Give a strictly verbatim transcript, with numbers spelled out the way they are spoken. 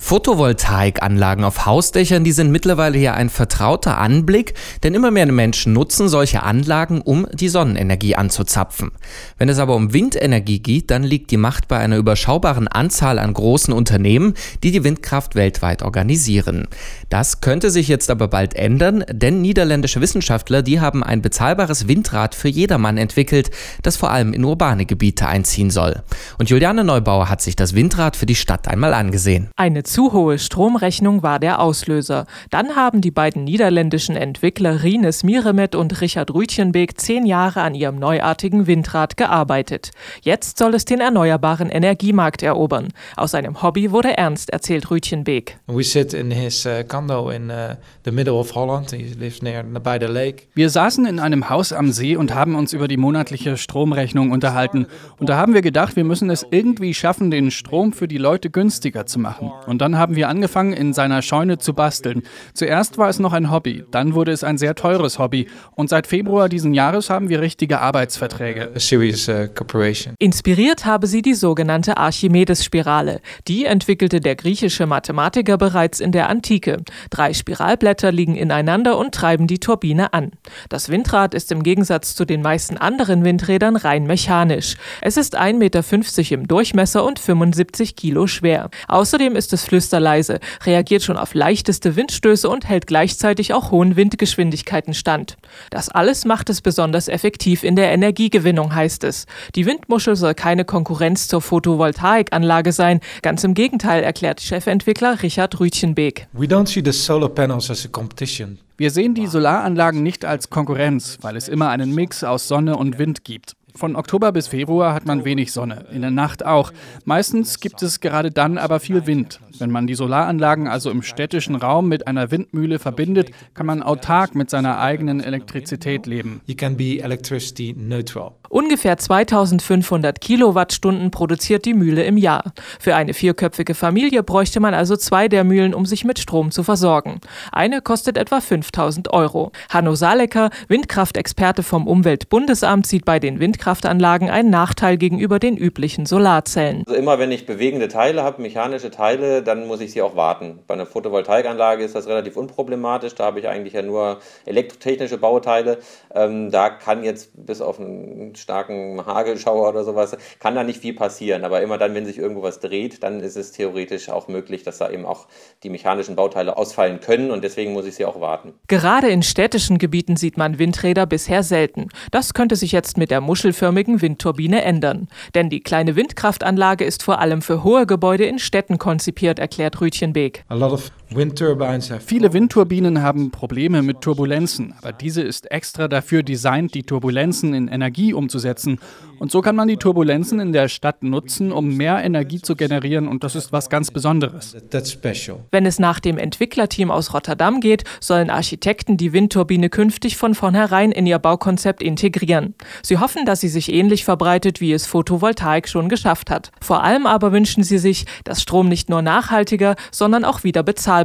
Photovoltaikanlagen auf Hausdächern, die sind mittlerweile ja ein vertrauter Anblick, denn immer mehr Menschen nutzen solche Anlagen, um die Sonnenenergie anzuzapfen. Wenn es aber um Windenergie geht, dann liegt die Macht bei einer überschaubaren Anzahl an großen Unternehmen, die die Windkraft weltweit organisieren. Das könnte sich jetzt aber bald ändern, denn niederländische Wissenschaftler, die haben ein bezahlbares Windrad für jedermann entwickelt, das vor allem in urbane Gebiete einziehen soll. Und Juliane Neubauer hat sich das Windrad für die Stadt einmal angesehen. Eine zu hohe Stromrechnung war der Auslöser. Dann haben die beiden niederländischen Entwickler Rines Miremet und Richard Ruitenbeek zehn Jahre an ihrem neuartigen Windrad gearbeitet. Jetzt soll es den erneuerbaren Energiemarkt erobern. Aus einem Hobby wurde ernst, erzählt Ruitenbeek. Wir saßen in einem Haus am See und haben uns über die monatliche Stromrechnung unterhalten. Und da haben wir gedacht, wir müssen es irgendwie schaffen, den Strom für die Leute günstiger zu machen. Und dann haben wir angefangen, in seiner Scheune zu basteln. Zuerst war es noch ein Hobby, dann wurde es ein sehr teures Hobby. Und seit Februar diesen Jahres haben wir richtige Arbeitsverträge. Inspiriert habe sie die sogenannte Archimedes-Spirale. Die entwickelte der griechische Mathematiker bereits in der Antike. Drei Spiralblätter liegen ineinander und treiben die Turbine an. Das Windrad ist im Gegensatz zu den meisten anderen Windrädern rein mechanisch. Es ist ein Meter fünfzig im Durchmesser und fünfundsiebzig Kilo schwer. Außerdem ist es flüsterleise, reagiert schon auf leichteste Windstöße und hält gleichzeitig auch hohen Windgeschwindigkeiten stand. Das alles macht es besonders effektiv in der Energiegewinnung, heißt es. Die Windmuschel soll keine Konkurrenz zur Photovoltaikanlage sein. Ganz im Gegenteil, erklärt Chefentwickler Richard Ruitenbeek. We don't see the solar panels as a competition. Wir sehen die Solaranlagen nicht als Konkurrenz, weil es immer einen Mix aus Sonne und Wind gibt. Von Oktober bis Februar hat man wenig Sonne, in der Nacht auch. Meistens gibt es gerade dann aber viel Wind. Wenn man die Solaranlagen also im städtischen Raum mit einer Windmühle verbindet, kann man autark mit seiner eigenen Elektrizität leben. Ungefähr zweitausendfünfhundert Kilowattstunden produziert die Mühle im Jahr. Für eine vierköpfige Familie bräuchte man also zwei der Mühlen, um sich mit Strom zu versorgen. Eine kostet etwa fünftausend Euro. Hanno Salecker, Windkraftexperte vom Umweltbundesamt, sieht bei den Windkraftanlagen einen Nachteil gegenüber den üblichen Solarzellen. Also immer wenn ich bewegende Teile habe, mechanische Teile, dann muss ich sie auch warten. Bei einer Photovoltaikanlage ist das relativ unproblematisch. Da habe ich eigentlich ja nur elektrotechnische Bauteile. Ähm, da kann jetzt bis auf einen starken Hagelschauer oder sowas, kann da nicht viel passieren. Aber immer dann, wenn sich irgendwo was dreht, dann ist es theoretisch auch möglich, dass da eben auch die mechanischen Bauteile ausfallen können. Und deswegen muss ich sie auch warten. Gerade in städtischen Gebieten sieht man Windräder bisher selten. Das könnte sich jetzt mit der muschelförmigen Windturbine ändern. Denn die kleine Windkraftanlage ist vor allem für hohe Gebäude in Städten konzipiert, erklärt Ruitenbeek. Viele Windturbinen haben Probleme mit Turbulenzen, aber diese ist extra dafür designt, die Turbulenzen in Energie umzusetzen. Und so kann man die Turbulenzen in der Stadt nutzen, um mehr Energie zu generieren, und das ist was ganz Besonderes. Wenn es nach dem Entwicklerteam aus Rotterdam geht, sollen Architekten die Windturbine künftig von vornherein in ihr Baukonzept integrieren. Sie hoffen, dass sie sich ähnlich verbreitet, wie es Photovoltaik schon geschafft hat. Vor allem aber wünschen sie sich, dass Strom nicht nur nachhaltiger, sondern auch wieder bezahlbarer